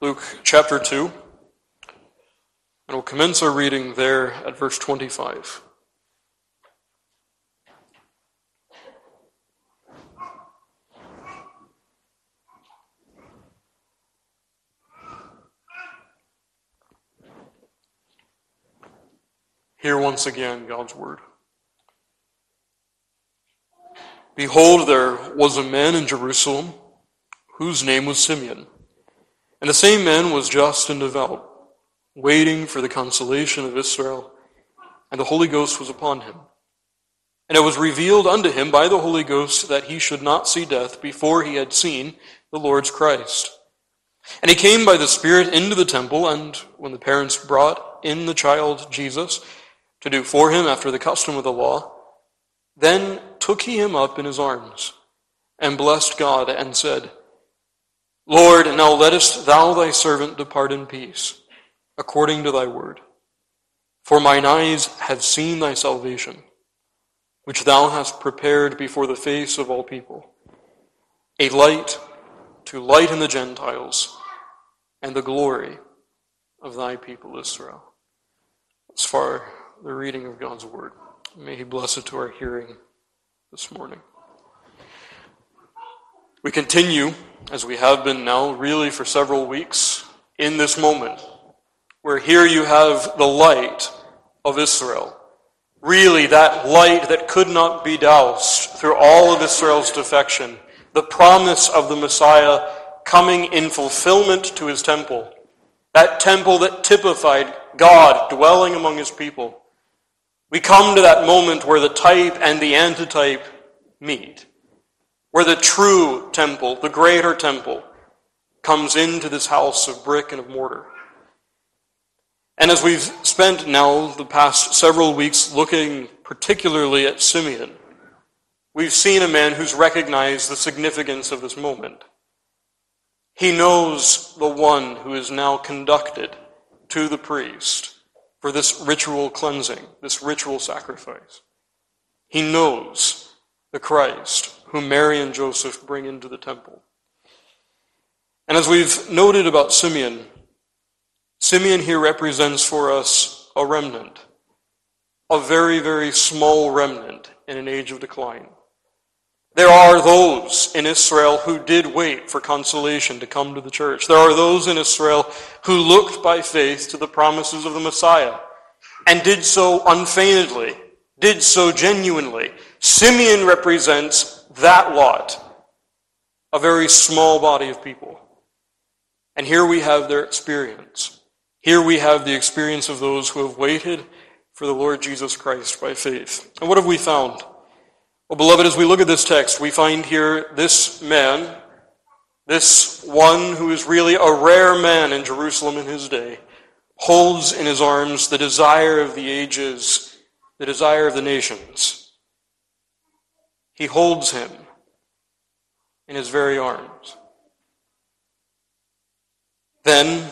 Luke chapter 2, and we'll commence our reading there at verse 25. Hear once again God's word. Behold, there was a man in Jerusalem whose name was Simeon. And the same man was just and devout, waiting for the consolation of Israel, and the Holy Ghost was upon him. And it was revealed unto him by the Holy Ghost that he should not see death before he had seen the Lord's Christ. And he came by the Spirit into the temple, and when the parents brought in the child Jesus, to do for him after the custom of the law, then took he him up in his arms, and blessed God, and said, Lord, now lettest thou thy servant depart in peace, according to thy word. For mine eyes have seen thy salvation, which thou hast prepared before the face of all people, a light to lighten the Gentiles, and the glory of thy people Israel. As far the reading of God's word. May he bless it to our hearing this morning. We continue, as we have been now, really for several weeks, in this moment, where here you have the light of Israel. Really, that light that could not be doused through all of Israel's defection. The promise of the Messiah coming in fulfillment to his temple. That temple that typified God dwelling among his people. We come to that moment where the type and the antitype meet, where the true temple, the greater temple, comes into this house of brick and of mortar. And as we've spent now the past several weeks looking particularly at Simeon, we've seen a man who's recognized the significance of this moment. He knows the one who is now conducted to the priest for this ritual cleansing, this ritual sacrifice. He knows the Christ whom Mary and Joseph bring into the temple. And as we've noted about Simeon, Simeon here represents for us a remnant, a very, very small remnant in an age of decline. There are those in Israel who did wait for consolation to come to the church. There are those in Israel who looked by faith to the promises of the Messiah and did so unfeignedly, did so genuinely. Simeon represents that lot, a very small body of people. And here we have their experience. Here we have the experience of those who have waited for the Lord Jesus Christ by faith. And what have we found? Well, beloved, as we look at this text, we find here this man, this one who is really a rare man in Jerusalem in his day, holds in his arms the desire of the ages, the desire of the nations. He holds him in his very arms. Then,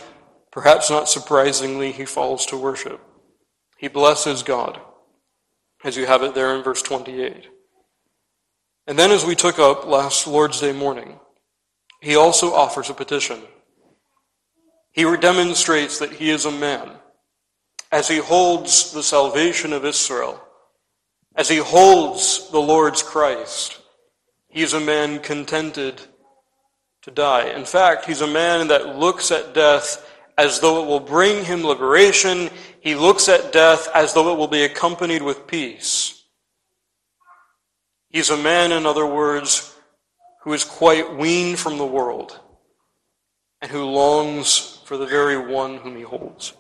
perhaps not surprisingly, he falls to worship. He blesses God, as you have it there in verse 28. And then as we took up last Lord's Day morning, he also offers a petition. He demonstrates that he is a man as he holds the salvation of Israel, as he holds the Lord's Christ. He is a man contented to die. In fact, he's a man that looks at death as though it will bring him liberation. He looks at death as though it will be accompanied with peace. He's a man, in other words, who is quite weaned from the world and who longs for the very one whom he holds.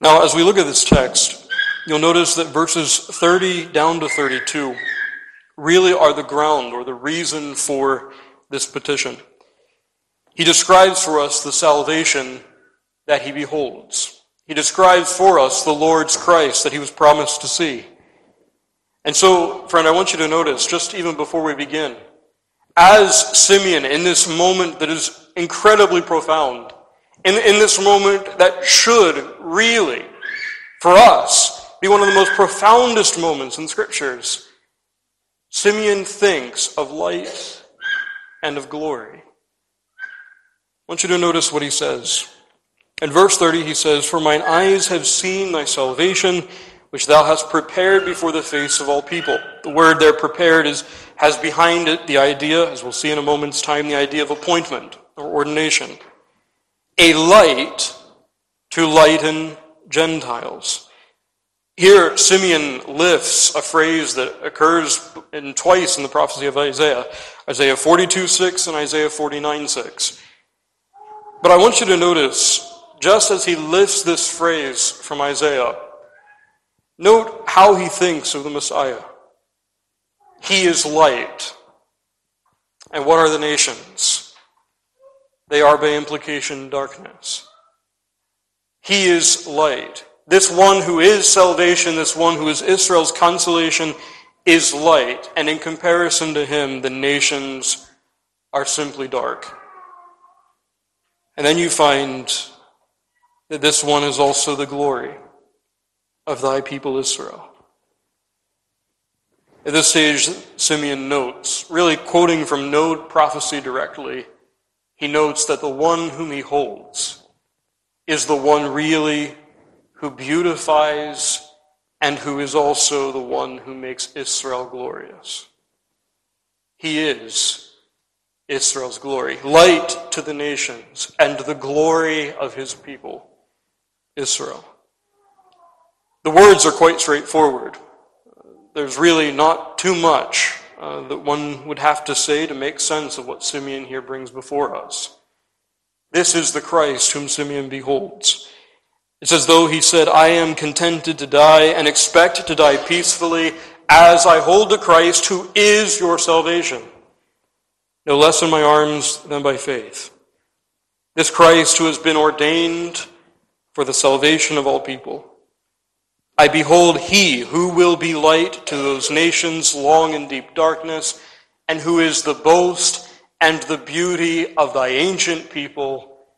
Now, as we look at this text, you'll notice that verses 30 down to 32 really are the ground or the reason for this petition. He describes for us the salvation that he beholds. He describes for us the Lord's Christ that he was promised to see. And so, friend, I want you to notice, just even before we begin, as Simeon, in this moment that is incredibly profound, in this moment that should really, for us, be one of the most profoundest moments in Scriptures, Simeon thinks of light and of glory. I want you to notice what he says. In verse 30, he says, "For mine eyes have seen thy salvation, which thou hast prepared before the face of all people." The word there, prepared, has behind it the idea, as we'll see in a moment's time, the idea of appointment or ordination. A light to lighten Gentiles. Here, Simeon lifts a phrase that occurs twice in the prophecy of Isaiah, Isaiah 42:6 and Isaiah 49:6. But I want you to notice, just as he lifts this phrase from Isaiah, note how he thinks of the Messiah. He is light. And what are the nations? They are, by implication, darkness. He is light. This one who is salvation, this one who is Israel's consolation, is light. And in comparison to him, the nations are simply dark. And then you find that this one is also the glory of thy people Israel. At this stage, Simeon notes, really quoting from no prophecy directly, he notes that the one whom he holds is the one really who beautifies and who is also the one who makes Israel glorious. He is Israel's glory, light to the nations and the glory of his people, Israel. The words are quite straightforward. There's really not too much that one would have to say to make sense of what Simeon here brings before us. This is the Christ whom Simeon beholds. It's as though he said, "I am contented to die and expect to die peacefully as I hold to Christ who is your salvation, no less in my arms than by faith. This Christ who has been ordained for the salvation of all people. I behold he who will be light to those nations long in deep darkness, and who is the boast and the beauty of thy ancient people,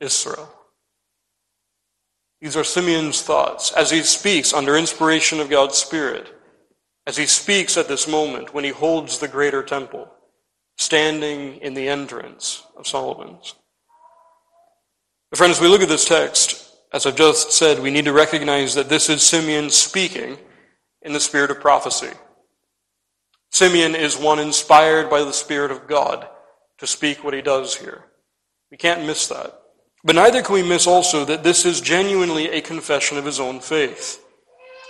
Israel." These are Simeon's thoughts as he speaks under inspiration of God's Spirit, as he speaks at this moment when he holds the greater temple, standing in the entrance of Solomon's. Friends, as we look at this text, as I've just said, we need to recognize that this is Simeon speaking in the spirit of prophecy. Simeon is one inspired by the Spirit of God to speak what he does here. We can't miss that. But neither can we miss also that this is genuinely a confession of his own faith.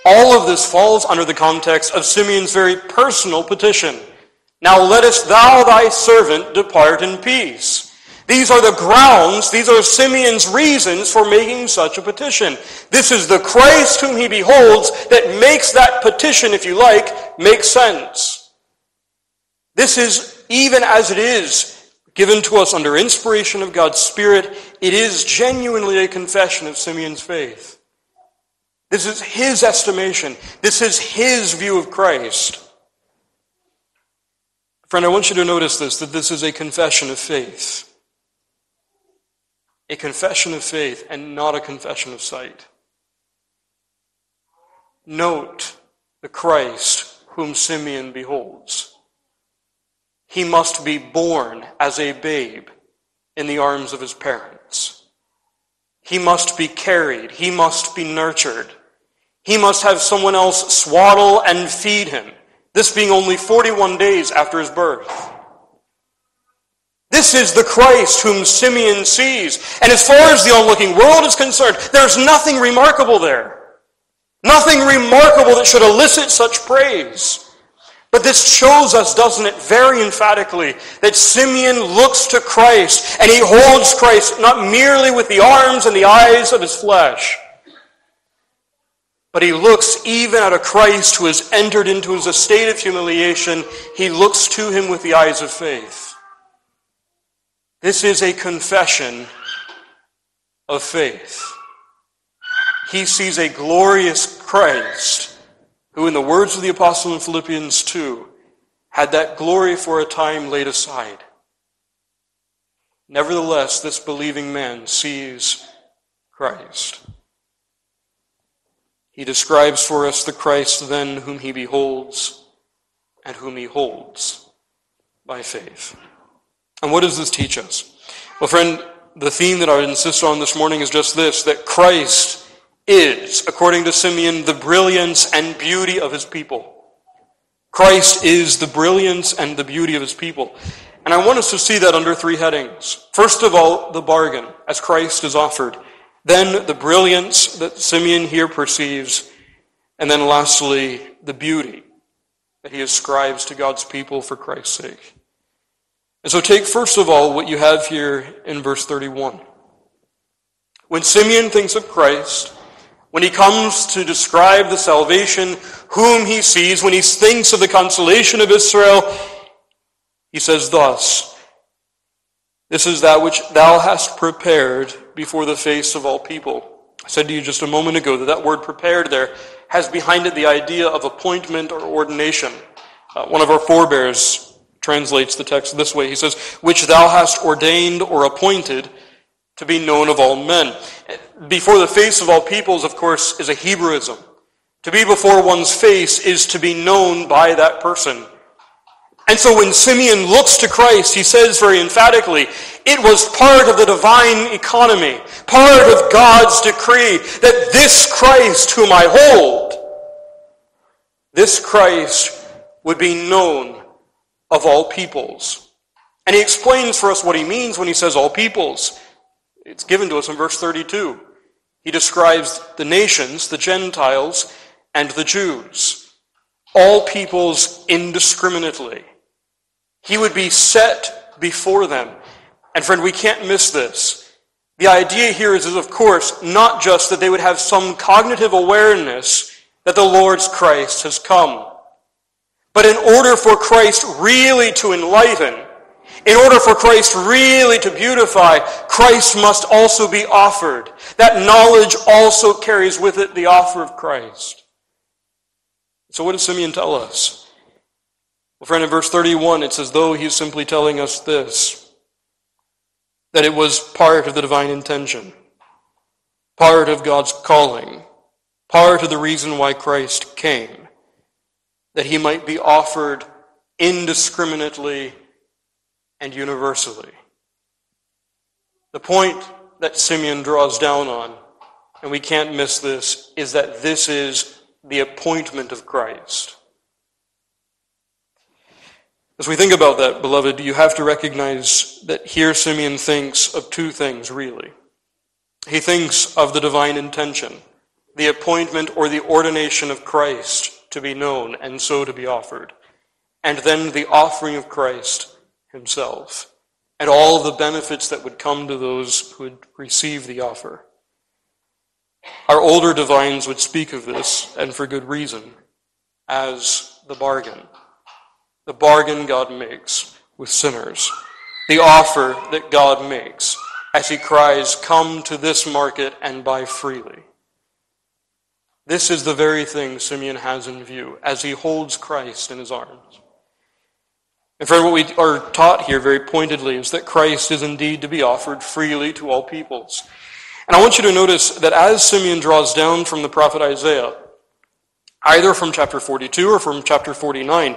All of this falls under the context of Simeon's very personal petition. "Now lettest thou thy servant depart in peace." These are the grounds, these are Simeon's reasons for making such a petition. This is the Christ whom he beholds that makes that petition, if you like, make sense. This is, even as it is given to us under inspiration of God's Spirit, it is genuinely a confession of Simeon's faith. This is his estimation. This is his view of Christ. Friend, I want you to notice this, that this is a confession of faith. A confession of faith and not a confession of sight. Note the Christ whom Simeon beholds. He must be born as a babe in the arms of his parents. He must be carried. He must be nurtured. He must have someone else swaddle and feed him, this being only 41 days after his birth. This is the Christ whom Simeon sees. And as far as the onlooking world is concerned, there's nothing remarkable there. Nothing remarkable that should elicit such praise. But this shows us, doesn't it, very emphatically, that Simeon looks to Christ and he holds Christ not merely with the arms and the eyes of his flesh, but he looks even at a Christ who has entered into his estate of humiliation. He looks to him with the eyes of faith. This is a confession of faith. He sees a glorious Christ who, in the words of the apostle in Philippians 2, had that glory for a time laid aside. Nevertheless, this believing man sees Christ. He describes for us the Christ then whom he beholds and whom he holds by faith. And what does this teach us? Well, friend, the theme that I would insist on this morning is just this, that Christ is, according to Simeon, the brilliance and beauty of his people. Christ is the brilliance and the beauty of his people. And I want us to see that under three headings. First of all, the bargain, as Christ is offered. Then the brilliance that Simeon here perceives. And then lastly, the beauty that he ascribes to God's people for Christ's sake. And so take first of all what you have here in verse 31. When Simeon thinks of Christ, when he comes to describe the salvation whom he sees, when he thinks of the consolation of Israel, he says thus, "This is that which thou hast prepared before the face of all people." I said to you just a moment ago that that word prepared there has behind it the idea of appointment or ordination. One of our forebears translates the text this way. He says, "Which thou hast ordained or appointed to be known of all men." Before the face of all peoples, of course, is a Hebrewism. To be before one's face is to be known by that person. And so when Simeon looks to Christ, he says very emphatically, it was part of the divine economy, part of God's decree, that this Christ whom I hold, this Christ would be known of all peoples. And he explains for us what he means when he says all peoples. It's given to us in verse 32. He describes the nations, the Gentiles, and the Jews, all peoples indiscriminately. He would be set before them. And friend, we can't miss this. The idea here is, of course, not just that they would have some cognitive awareness that the Lord's Christ has come. But in order for Christ really to enliven, in order for Christ really to beautify, Christ must also be offered. That knowledge also carries with it the offer of Christ. So what does Simeon tell us? Well, friend, in verse 31, it's as though he's simply telling us this, that it was part of the divine intention, part of God's calling, part of the reason why Christ came, that he might be offered indiscriminately and universally. The point that Simeon draws down on, and we can't miss this, is that this is the appointment of Christ. As we think about that, beloved, you have to recognize that here Simeon thinks of two things, really. He thinks of the divine intention, the appointment or the ordination of Christ to be known and so to be offered, and then the offering of Christ himself, and all the benefits that would come to those who would receive the offer. Our older divines would speak of this, and for good reason, as the bargain. The bargain God makes with sinners. The offer that God makes as he cries, "Come to this market and buy freely." This is the very thing Simeon has in view as he holds Christ in his arms. And friend, what we are taught here very pointedly is that Christ is indeed to be offered freely to all peoples. And I want you to notice that as Simeon draws down from the prophet Isaiah, either from chapter 42 or from chapter 49,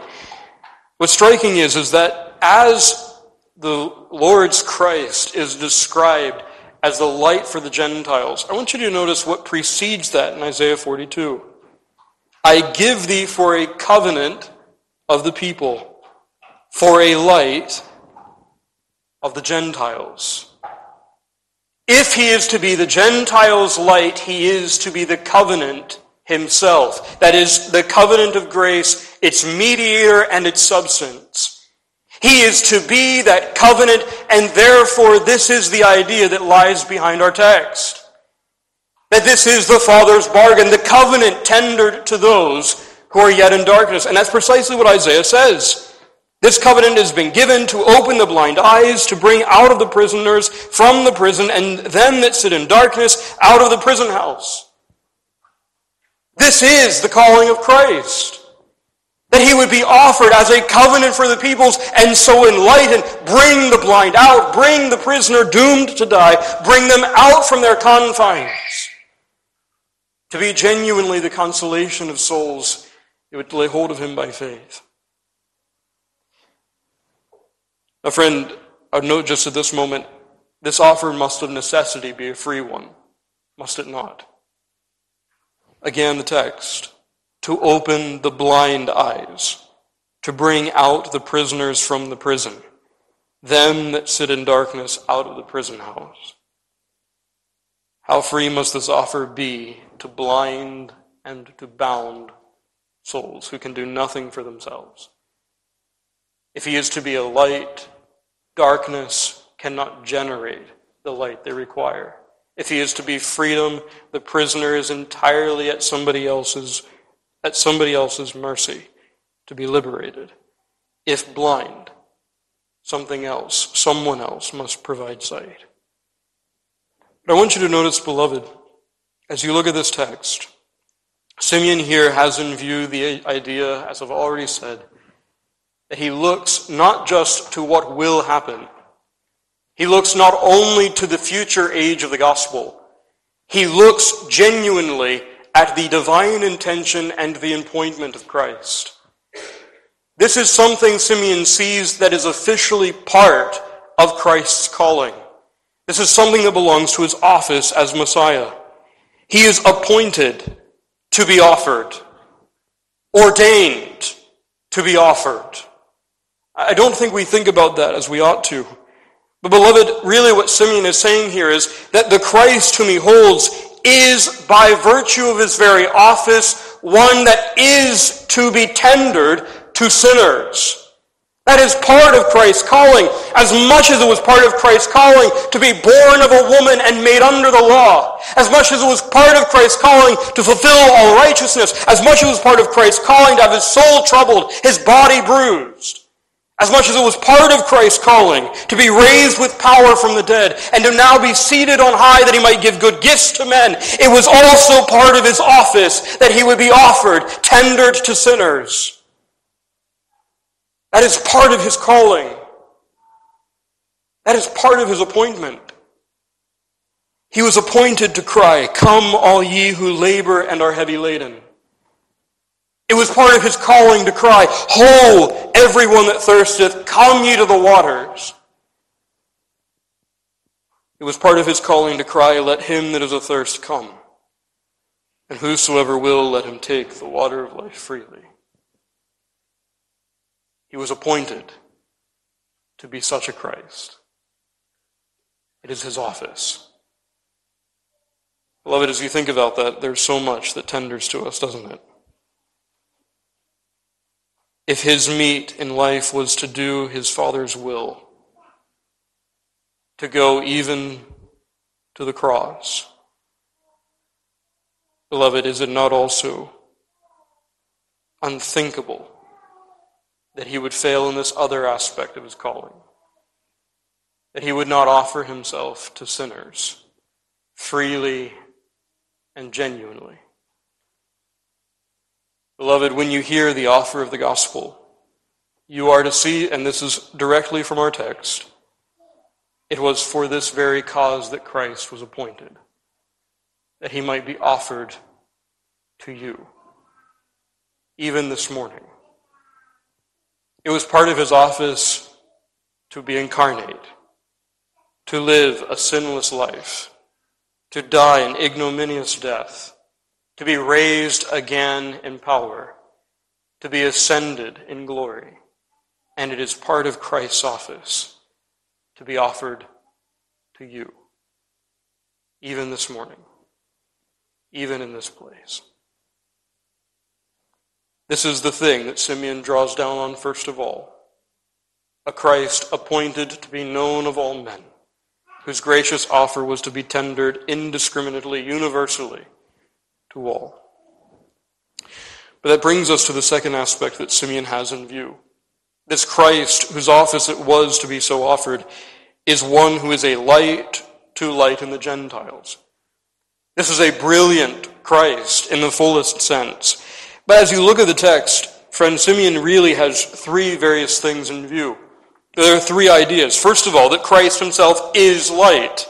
what's striking is that as the Lord's Christ is described as the light for the Gentiles, I want you to notice what precedes that in Isaiah 42. "I give thee for a covenant of the people, for a light of the Gentiles." If he is to be the Gentiles' light, he is to be the covenant himself. That is, the covenant of grace, its mediator and its substance. He is to be that covenant, and therefore this is the idea that lies behind our text. That this is the Father's bargain, the covenant tendered to those who are yet in darkness. And that's precisely what Isaiah says. This covenant has been given to open the blind eyes, to bring out of the prisoners from the prison, and them that sit in darkness out of the prison house. This is the calling of Christ, that he would be offered as a covenant for the peoples and so enlighten, bring the blind out, bring the prisoner doomed to die, bring them out from their confines, to be genuinely the consolation of souls that would lay hold of him by faith. Now, friend, I would note just at this moment This offer must of necessity be a free one, must it not? Again, the text, to open the blind eyes, to bring out the prisoners from the prison, them that sit in darkness out of the prison house. How free must this offer be to blind and to bound souls who can do nothing for themselves? If he is to be a light, darkness cannot generate the light they require. If he is to be freedom, the prisoner is entirely at somebody else's mercy to be liberated. If blind, something else, someone else must provide sight. But I want you to notice, beloved, as you look at this text, Simeon here has in view the idea, as I've already said, that he looks not just to what will happen. He looks not only to the future age of the gospel. He looks genuinely at the divine intention and the appointment of Christ. This is something Simeon sees that is officially part of Christ's calling. This is something that belongs to his office as Messiah. He is appointed to be offered, ordained to be offered. I don't think we think about that as we ought to. But beloved, really what Simeon is saying here is that the Christ whom he holds is, by virtue of his very office, one that is to be tendered to sinners. That is part of Christ's calling, as much as it was part of Christ's calling to be born of a woman and made under the law, as much as it was part of Christ's calling to fulfill all righteousness, as much as it was part of Christ's calling to have his soul troubled, his body bruised, as much as it was part of Christ's calling to be raised with power from the dead and to now be seated on high that he might give good gifts to men, it was also part of his office that he would be offered, tendered to sinners. That is part of his calling. That is part of his appointment. He was appointed to cry, "Come, all ye who labor and are heavy laden." It was part of his calling to cry, "Ho, everyone that thirsteth, come ye to the waters." It was part of his calling to cry, "Let him that is athirst come, and whosoever will, let him take the water of life freely." He was appointed to be such a Christ. It is his office. Beloved, as you think about that, there's so much that tenders to us, doesn't it? If his meat in life was to do his Father's will, to go even to the cross, beloved, is it not also unthinkable that he would fail in this other aspect of his calling, that he would not offer himself to sinners freely and genuinely? Beloved, when you hear the offer of the gospel, you are to see, and this is directly from our text, it was for this very cause that Christ was appointed, that he might be offered to you, even this morning. It was part of his office to be incarnate, to live a sinless life, to die an ignominious death, to be raised again in power, to be ascended in glory. And it is part of Christ's office to be offered to you, even this morning, even in this place. This is the thing that Simeon draws down on first of all, a Christ appointed to be known of all men, whose gracious offer was to be tendered indiscriminately, universally to all. But that brings us to the second aspect that Simeon has in view. This Christ, whose office it was to be so offered, is one who is a light to lighten the Gentiles. This is a brilliant Christ in the fullest sense. But as you look at the text, friend, Simeon really has three various things in view. There are three ideas. First of all, that Christ himself is light.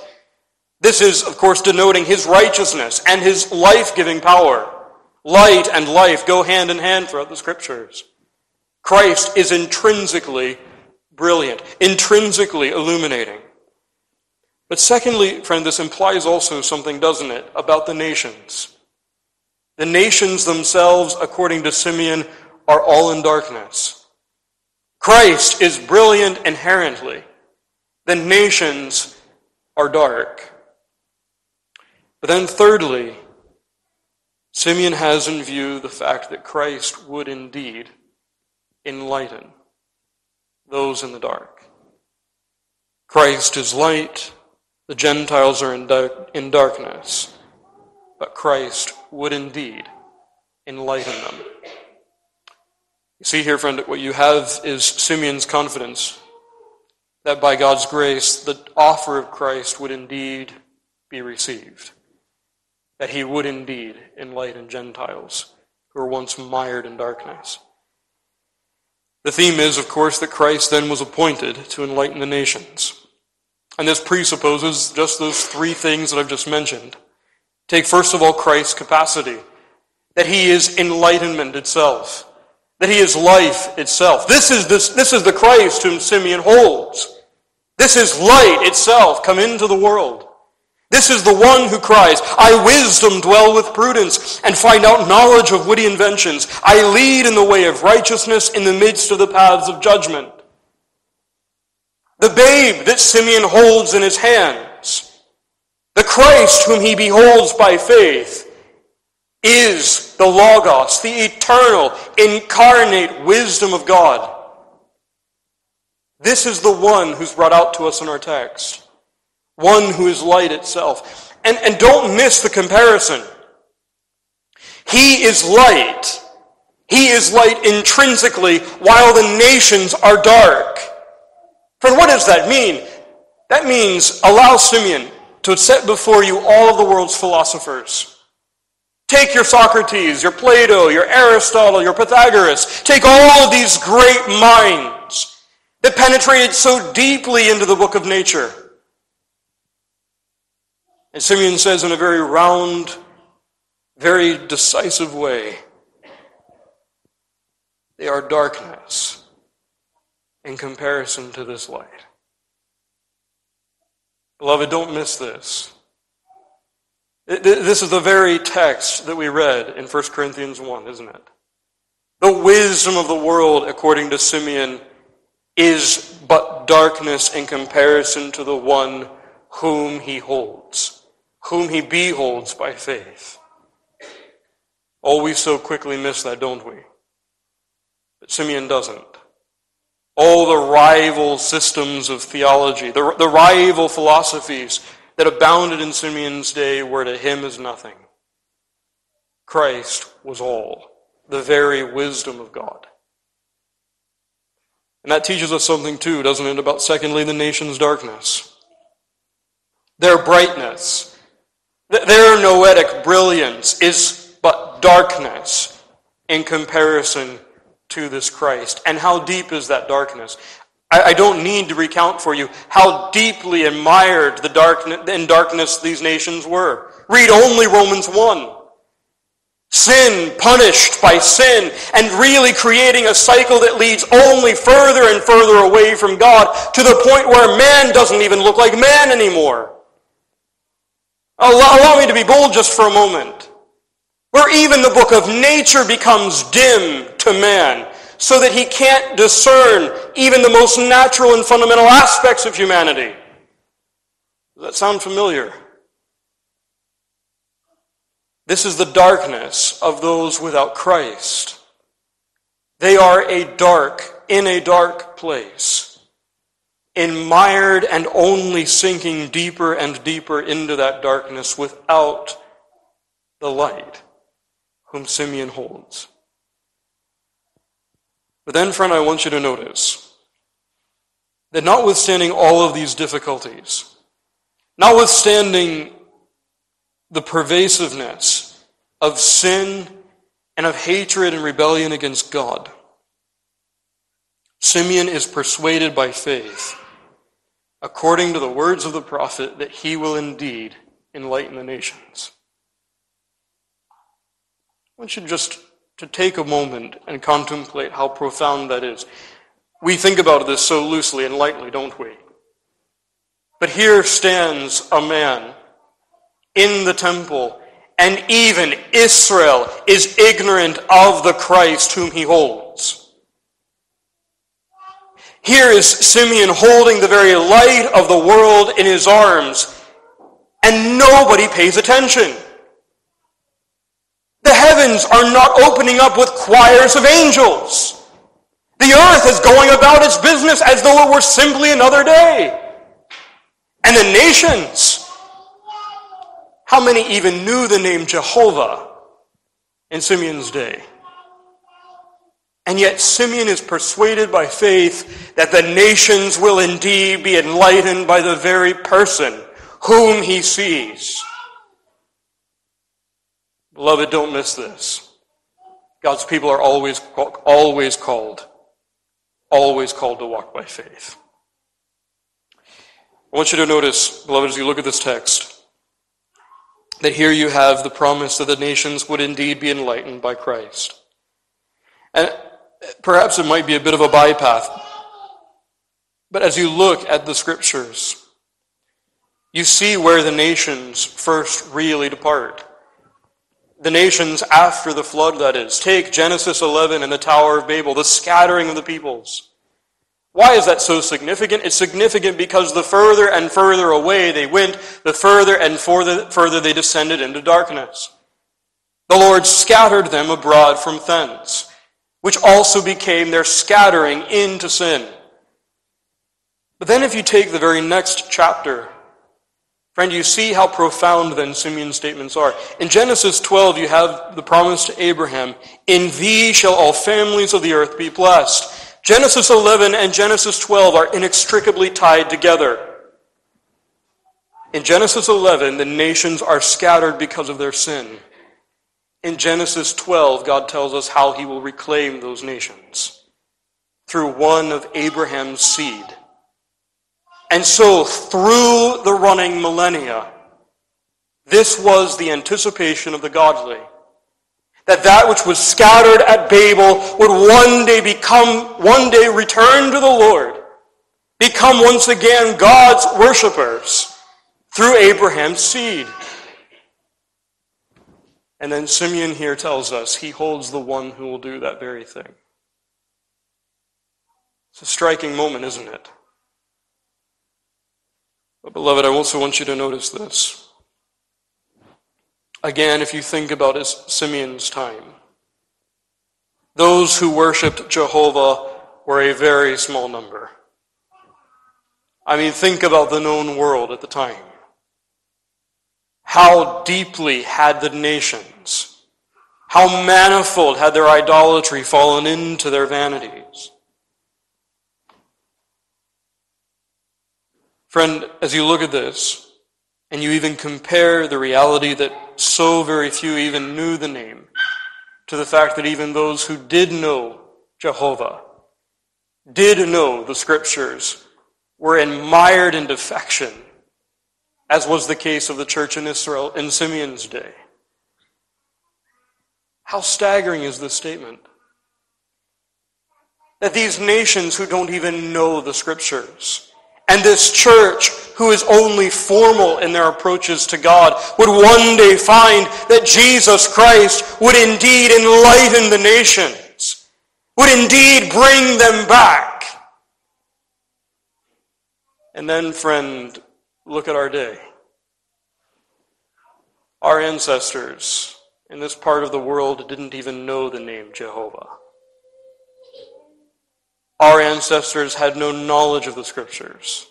This is, of course, denoting his righteousness and his life-giving power. Light and life go hand in hand throughout the Scriptures. Christ is intrinsically brilliant, intrinsically illuminating. But secondly, friend, this implies also something, doesn't it, about the nations. The nations themselves, according to Simeon, are all in darkness. Christ is brilliant inherently. The nations are dark. But then thirdly, Simeon has in view the fact that Christ would indeed enlighten those in the dark. Christ is light. The Gentiles are in darkness, but Christ would indeed enlighten them. You see here, friend, what you have is Simeon's confidence that by God's grace, the offer of Christ would indeed be received, that he would indeed enlighten Gentiles who were once mired in darkness. The theme is, of course, that Christ then was appointed to enlighten the nations. And this presupposes just those three things that I've just mentioned. Take, first of all, Christ's capacity, that he is enlightenment itself, that he is life itself. This is the Christ whom Simeon holds. This is light itself come into the world. This is the one who cries, I wisdom dwell with prudence and find out knowledge of witty inventions. I lead in the way of righteousness in the midst of the paths of judgment. The babe that Simeon holds in his hands, the Christ whom he beholds by faith, is the Logos, the eternal, incarnate wisdom of God. This is the one who's brought out to us in our text, one who is light itself. And don't miss the comparison. He is light. He is light intrinsically, while the nations are dark. Friend, what does that mean? That means allow Simeon to set before you all of the world's philosophers. Take your Socrates, your Plato, your Aristotle, your Pythagoras. Take all of these great minds that penetrated so deeply into the book of nature. And Simeon says in a very round, very decisive way, they are darkness in comparison to this light. Beloved, don't miss this. This is the very text that we read in 1 Corinthians 1, isn't it? The wisdom of the world, according to Simeon, is but darkness in comparison to the one whom he holds, whom he beholds by faith. Oh, we so quickly miss that, don't we? But Simeon doesn't. All the rival systems of theology, the rival philosophies that abounded in Simeon's day were to him as nothing. Christ was all, the very wisdom of God. And that teaches us something too, doesn't it, about secondly, the nation's darkness. Their brightness, their noetic brilliance is but darkness in comparison to this Christ. And how deep is that darkness? I don't need to recount for you how deeply mired in darkness these nations were. Read only Romans 1. Sin punished by sin, and really creating a cycle that leads only further and further away from God to the point where man doesn't even look like man anymore. Allow me to be bold just for a moment. Where even the book of nature becomes dim to man, so that he can't discern even the most natural and fundamental aspects of humanity. Does that sound familiar? This is the darkness of those without Christ. They are in a dark place, mired and only sinking deeper and deeper into that darkness without the light whom Simeon holds. But then, friend, I want you to notice that notwithstanding all of these difficulties, notwithstanding the pervasiveness of sin and of hatred and rebellion against God, Simeon is persuaded by faith, according to the words of the prophet, that he will indeed enlighten the nations. I want you just to take a moment and contemplate how profound that is. We think about this so loosely and lightly, don't we? But here stands a man in the temple, and even Israel is ignorant of the Christ whom he holds. Here is Simeon holding the very light of the world in his arms, and nobody pays attention. The heavens are not opening up with choirs of angels. The earth is going about its business as though it were simply another day. And the nations, how many even knew the name Jehovah in Simeon's day? And yet Simeon is persuaded by faith that the nations will indeed be enlightened by the very person whom he sees. Beloved, don't miss this. God's people are always called to walk by faith. I want you to notice, beloved, as you look at this text, that here you have the promise that the nations would indeed be enlightened by Christ. And perhaps it might be a bit of a bypath, but as you look at the scriptures, you see where the nations first really depart. The nations after the flood, that is. Take Genesis 11 and the Tower of Babel, the scattering of the peoples. Why is that so significant? It's significant because the further and further away they went, the further and further they descended into darkness. The Lord scattered them abroad from thence, which also became their scattering into sin. But then if you take the very next chapter, friend, you see how profound then Simeon's statements are. In Genesis 12, you have the promise to Abraham, "In thee shall all families of the earth be blessed." Genesis 11 and Genesis 12 are inextricably tied together. In Genesis 11, the nations are scattered because of their sin. In Genesis 12, God tells us how he will reclaim those nations through one of Abraham's seed. And so, through the running millennia, this was the anticipation of the godly, that that which was scattered at Babel would one day return to the Lord, become once again God's worshipers through Abraham's seed. And then Simeon here tells us he holds the one who will do that very thing. It's a striking moment, isn't it? But beloved, I also want you to notice this. Again, if you think about Simeon's time, those who worshipped Jehovah were a very small number. I mean, think about the known world at the time. How deeply had the nations, how manifold had their idolatry fallen into their vanities. Friend, as you look at this, and you even compare the reality that so very few even knew the name, to the fact that even those who did know Jehovah, did know the scriptures, were mired in defection, as was the case of the church in Israel in Simeon's day. How staggering is this statement? That these nations who don't even know the scriptures, and this church, who is only formal in their approaches to God, would one day find that Jesus Christ would indeed enlighten the nations, would indeed bring them back. And then, friend, look at our day. Our ancestors in this part of the world didn't even know the name Jehovah. Our ancestors had no knowledge of the scriptures.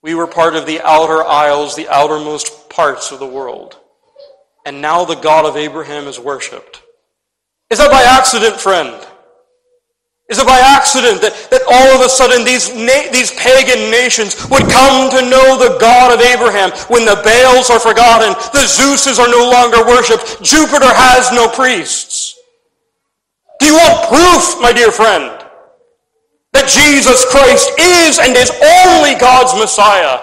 We were part of the outer isles, the outermost parts of the world. And now the God of Abraham is worshipped. Is that by accident, friend? Is it by accident that all of a sudden these pagan nations would come to know the God of Abraham when the Baals are forgotten, the Zeuses are no longer worshipped, Jupiter has no priests? Do you want proof, my dear friend, that Jesus Christ is and is only God's Messiah,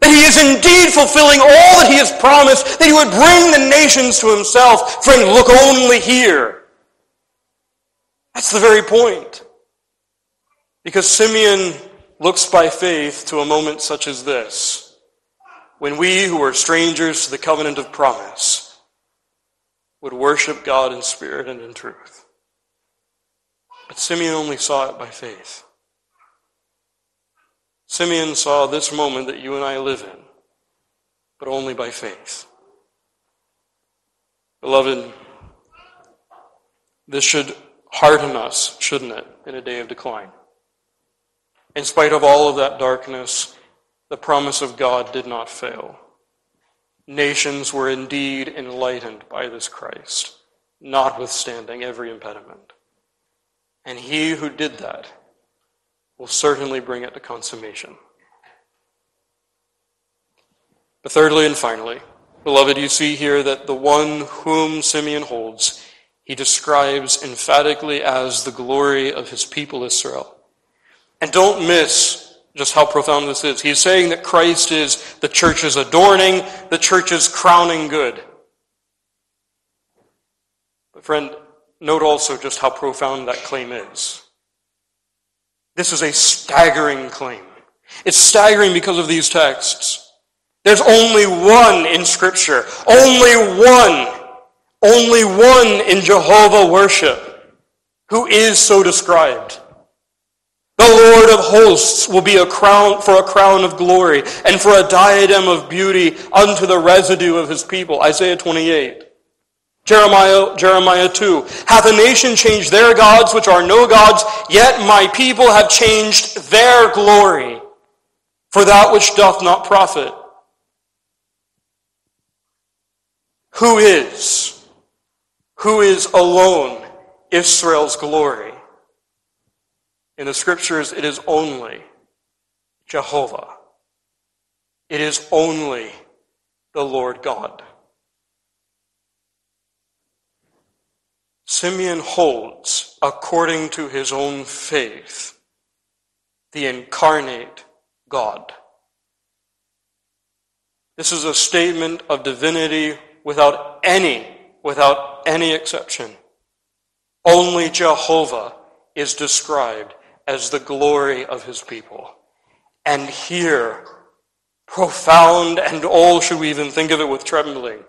that he is indeed fulfilling all that he has promised, that he would bring the nations to himself? Friend, look only here. That's the very point. Because Simeon looks by faith to a moment such as this, when we who are strangers to the covenant of promise would worship God in spirit and in truth. But Simeon only saw it by faith. Simeon saw this moment that you and I live in, but only by faith. Beloved, this should harden us, shouldn't it, in a day of decline? In spite of all of that darkness, the promise of God did not fail. Nations were indeed enlightened by this Christ, notwithstanding every impediment. And he who did that will certainly bring it to consummation. But thirdly and finally, beloved, you see here that the one whom Simeon holds, he describes emphatically as the glory of his people Israel. And don't miss just how profound this is. He's saying that Christ is the church's adorning, the church's crowning good. But friend, note also just how profound that claim is. This is a staggering claim. It's staggering because of these texts. There's only one in Scripture. Only one in Jehovah worship who is so described. The Lord of hosts will be a crown of glory and for a diadem of beauty unto the residue of his people. Isaiah 28. Jeremiah 2. Hath a nation changed their gods, which are no gods, yet my people have changed their glory for that which doth not profit. Who is alone Israel's glory? In the Scriptures, it is only Jehovah. It is only the Lord God. Simeon holds, according to his own faith, the incarnate God. This is a statement of divinity without any exception. Only Jehovah is described as the glory of his people. And here, profound, and all should we even think of it with trembling,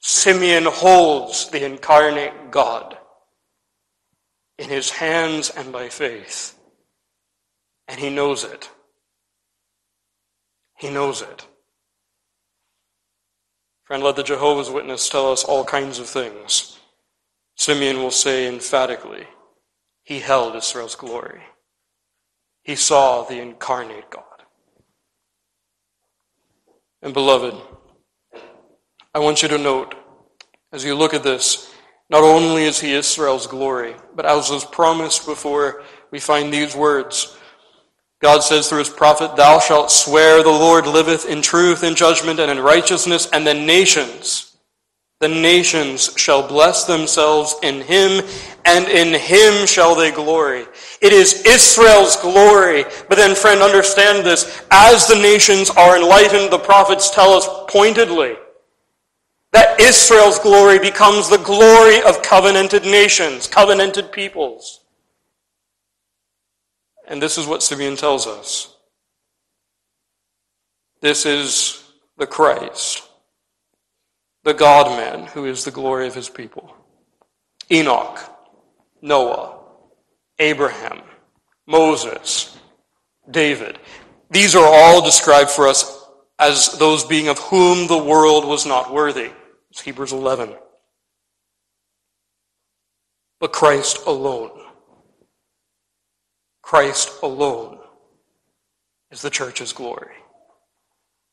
Simeon holds the incarnate God in his hands and by faith. And he knows it. He knows it. Friend, let the Jehovah's Witness tell us all kinds of things. Simeon will say emphatically, he held Israel's glory. He saw the incarnate God. And beloved, I want you to note, as you look at this, not only is he Israel's glory, but as was promised before, we find these words. God says through his prophet, thou shalt swear the Lord liveth in truth, in judgment, and in righteousness, and the nations shall bless themselves in him, and in him shall they glory. It is Israel's glory. But then, friend, understand this. As the nations are enlightened, the prophets tell us pointedly that Israel's glory becomes the glory of covenanted nations, covenanted peoples. And this is what Simeon tells us. This is the Christ, the God-man who is the glory of his people. Enoch, Noah, Abraham, Moses, David. These are all described for us as those being of whom the world was not worthy. It's Hebrews 11. But Christ alone is the church's glory,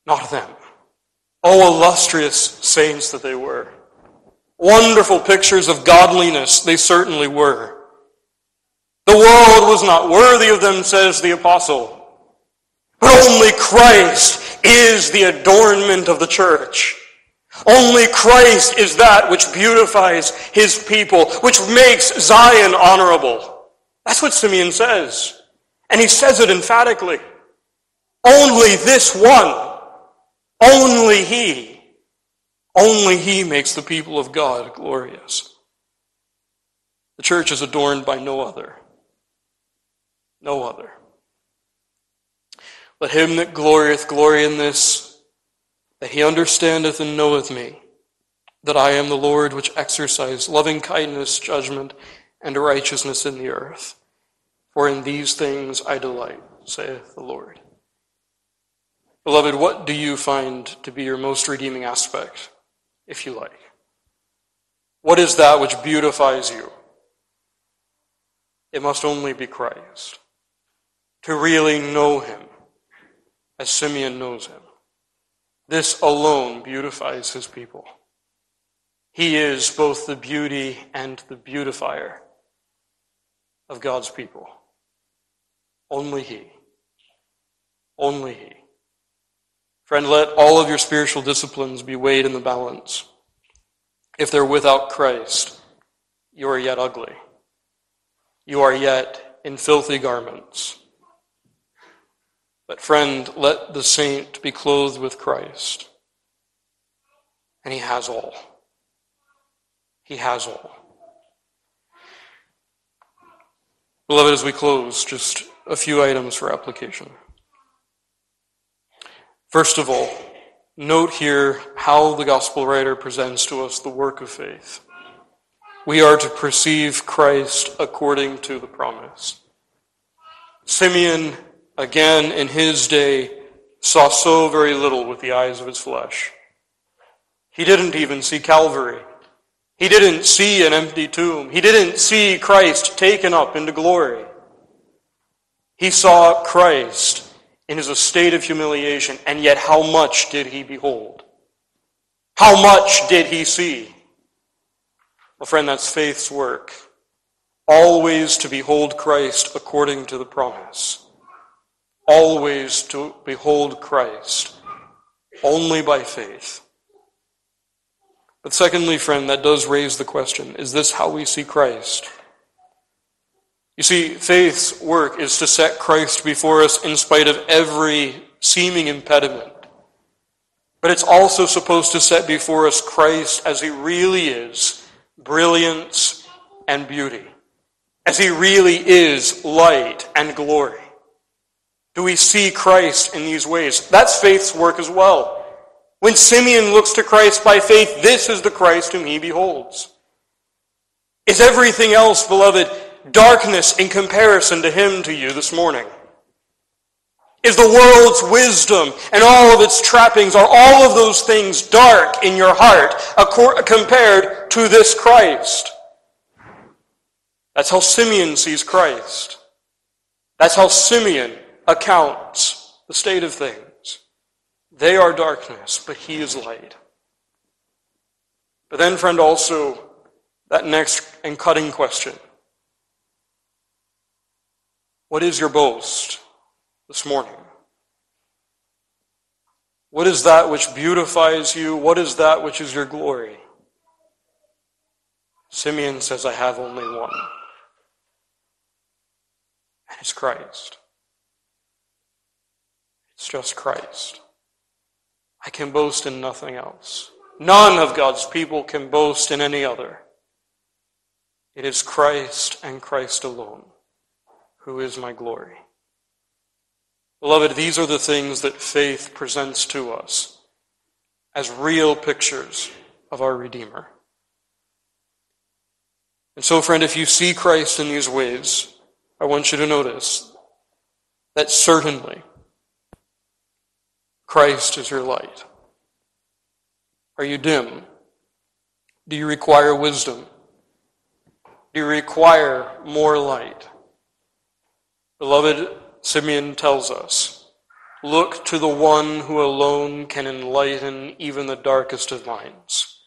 not them. Oh, illustrious saints that they were. Wonderful pictures of godliness they certainly were. The world was not worthy of them, says the apostle. But only Christ is the adornment of the church. Only Christ is that which beautifies his people, which makes Zion honorable. That's what Simeon says. And he says it emphatically. Only this one, only he makes the people of God glorious. The church is adorned by no other. Let him that glorieth glory in this, that he understandeth and knoweth me, that I am the Lord which exercise loving kindness, judgment, and righteousness in the earth. For in these things I delight, saith the Lord. Beloved, what do you find to be your most redeeming aspect, if you like? What is that which beautifies you? It must only be Christ. To really know him as Simeon knows him. This alone beautifies his people. He is both the beauty and the beautifier of God's people. Only he. Only he. Friend, let all of your spiritual disciplines be weighed in the balance. If they're without Christ, you are yet ugly. You are yet in filthy garments. But friend, let the saint be clothed with Christ. And he has all. He has all. Beloved, as we close, just a few items for application. First of all, note here how the gospel writer presents to us the work of faith. We are to perceive Christ according to the promise. Simeon, again in his day, saw so very little with the eyes of his flesh. He didn't even see Calvary. He didn't see an empty tomb. He didn't see Christ taken up into glory. He saw Christ in his estate of humiliation, and yet how much did he behold? How much did he see? Well, friend, that's faith's work. Always to behold Christ according to the promise. Always to behold Christ, only by faith. But secondly, friend, that does raise the question, is this how we see Christ? You see, faith's work is to set Christ before us in spite of every seeming impediment. But it's also supposed to set before us Christ as he really is, brilliance and beauty. As he really is, light and glory. Do we see Christ in these ways? That's faith's work as well. When Simeon looks to Christ by faith, this is the Christ whom he beholds. Is everything else, beloved, darkness in comparison to him to you this morning? Is the world's wisdom and all of its trappings, are all of those things dark in your heart compared to this Christ? That's how Simeon sees Christ. That's how Simeon accounts the state of things. They are darkness, but he is light. But then, friend, also that next and cutting question. What is your boast this morning? What is that which beautifies you? What is that which is your glory? Simeon says, I have only one. And it's Christ. It's just Christ. I can boast in nothing else. None of God's people can boast in any other. It is Christ and Christ alone who is my glory. Beloved, these are the things that faith presents to us as real pictures of our Redeemer. And so, friend, if you see Christ in these ways, I want you to notice that certainly Christ is your light. Are you dim? Do you require wisdom? Do you require more light? Beloved, Simeon tells us, look to the one who alone can enlighten even the darkest of minds,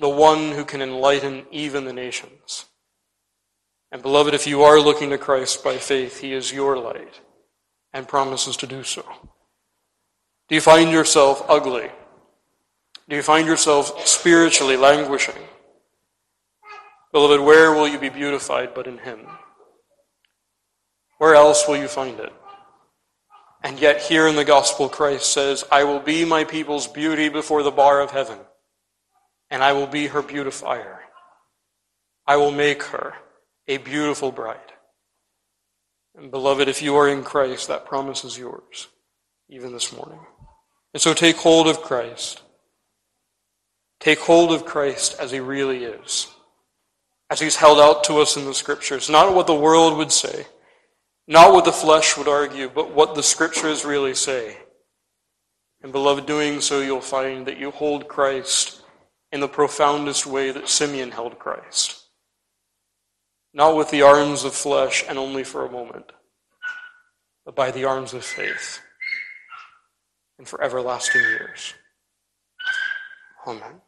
the one who can enlighten even the nations. And beloved, if you are looking to Christ by faith, he is your light and promises to do so. Do you find yourself ugly? Do you find yourself spiritually languishing? Beloved, where will you be beautified but in him? Where else will you find it? And yet here in the gospel, Christ says, I will be my people's beauty before the bar of heaven, and I will be her beautifier. I will make her a beautiful bride. And beloved, if you are in Christ, that promise is yours. even this morning. And so take hold of Christ. Take hold of Christ as he really is, as he's held out to us in the Scriptures. Not what the world would say, not what the flesh would argue, but what the Scriptures really say. And beloved, doing so, you'll find that you hold Christ in the profoundest way that Simeon held Christ. Not with the arms of flesh and only for a moment, but by the arms of faith and for everlasting years. Amen.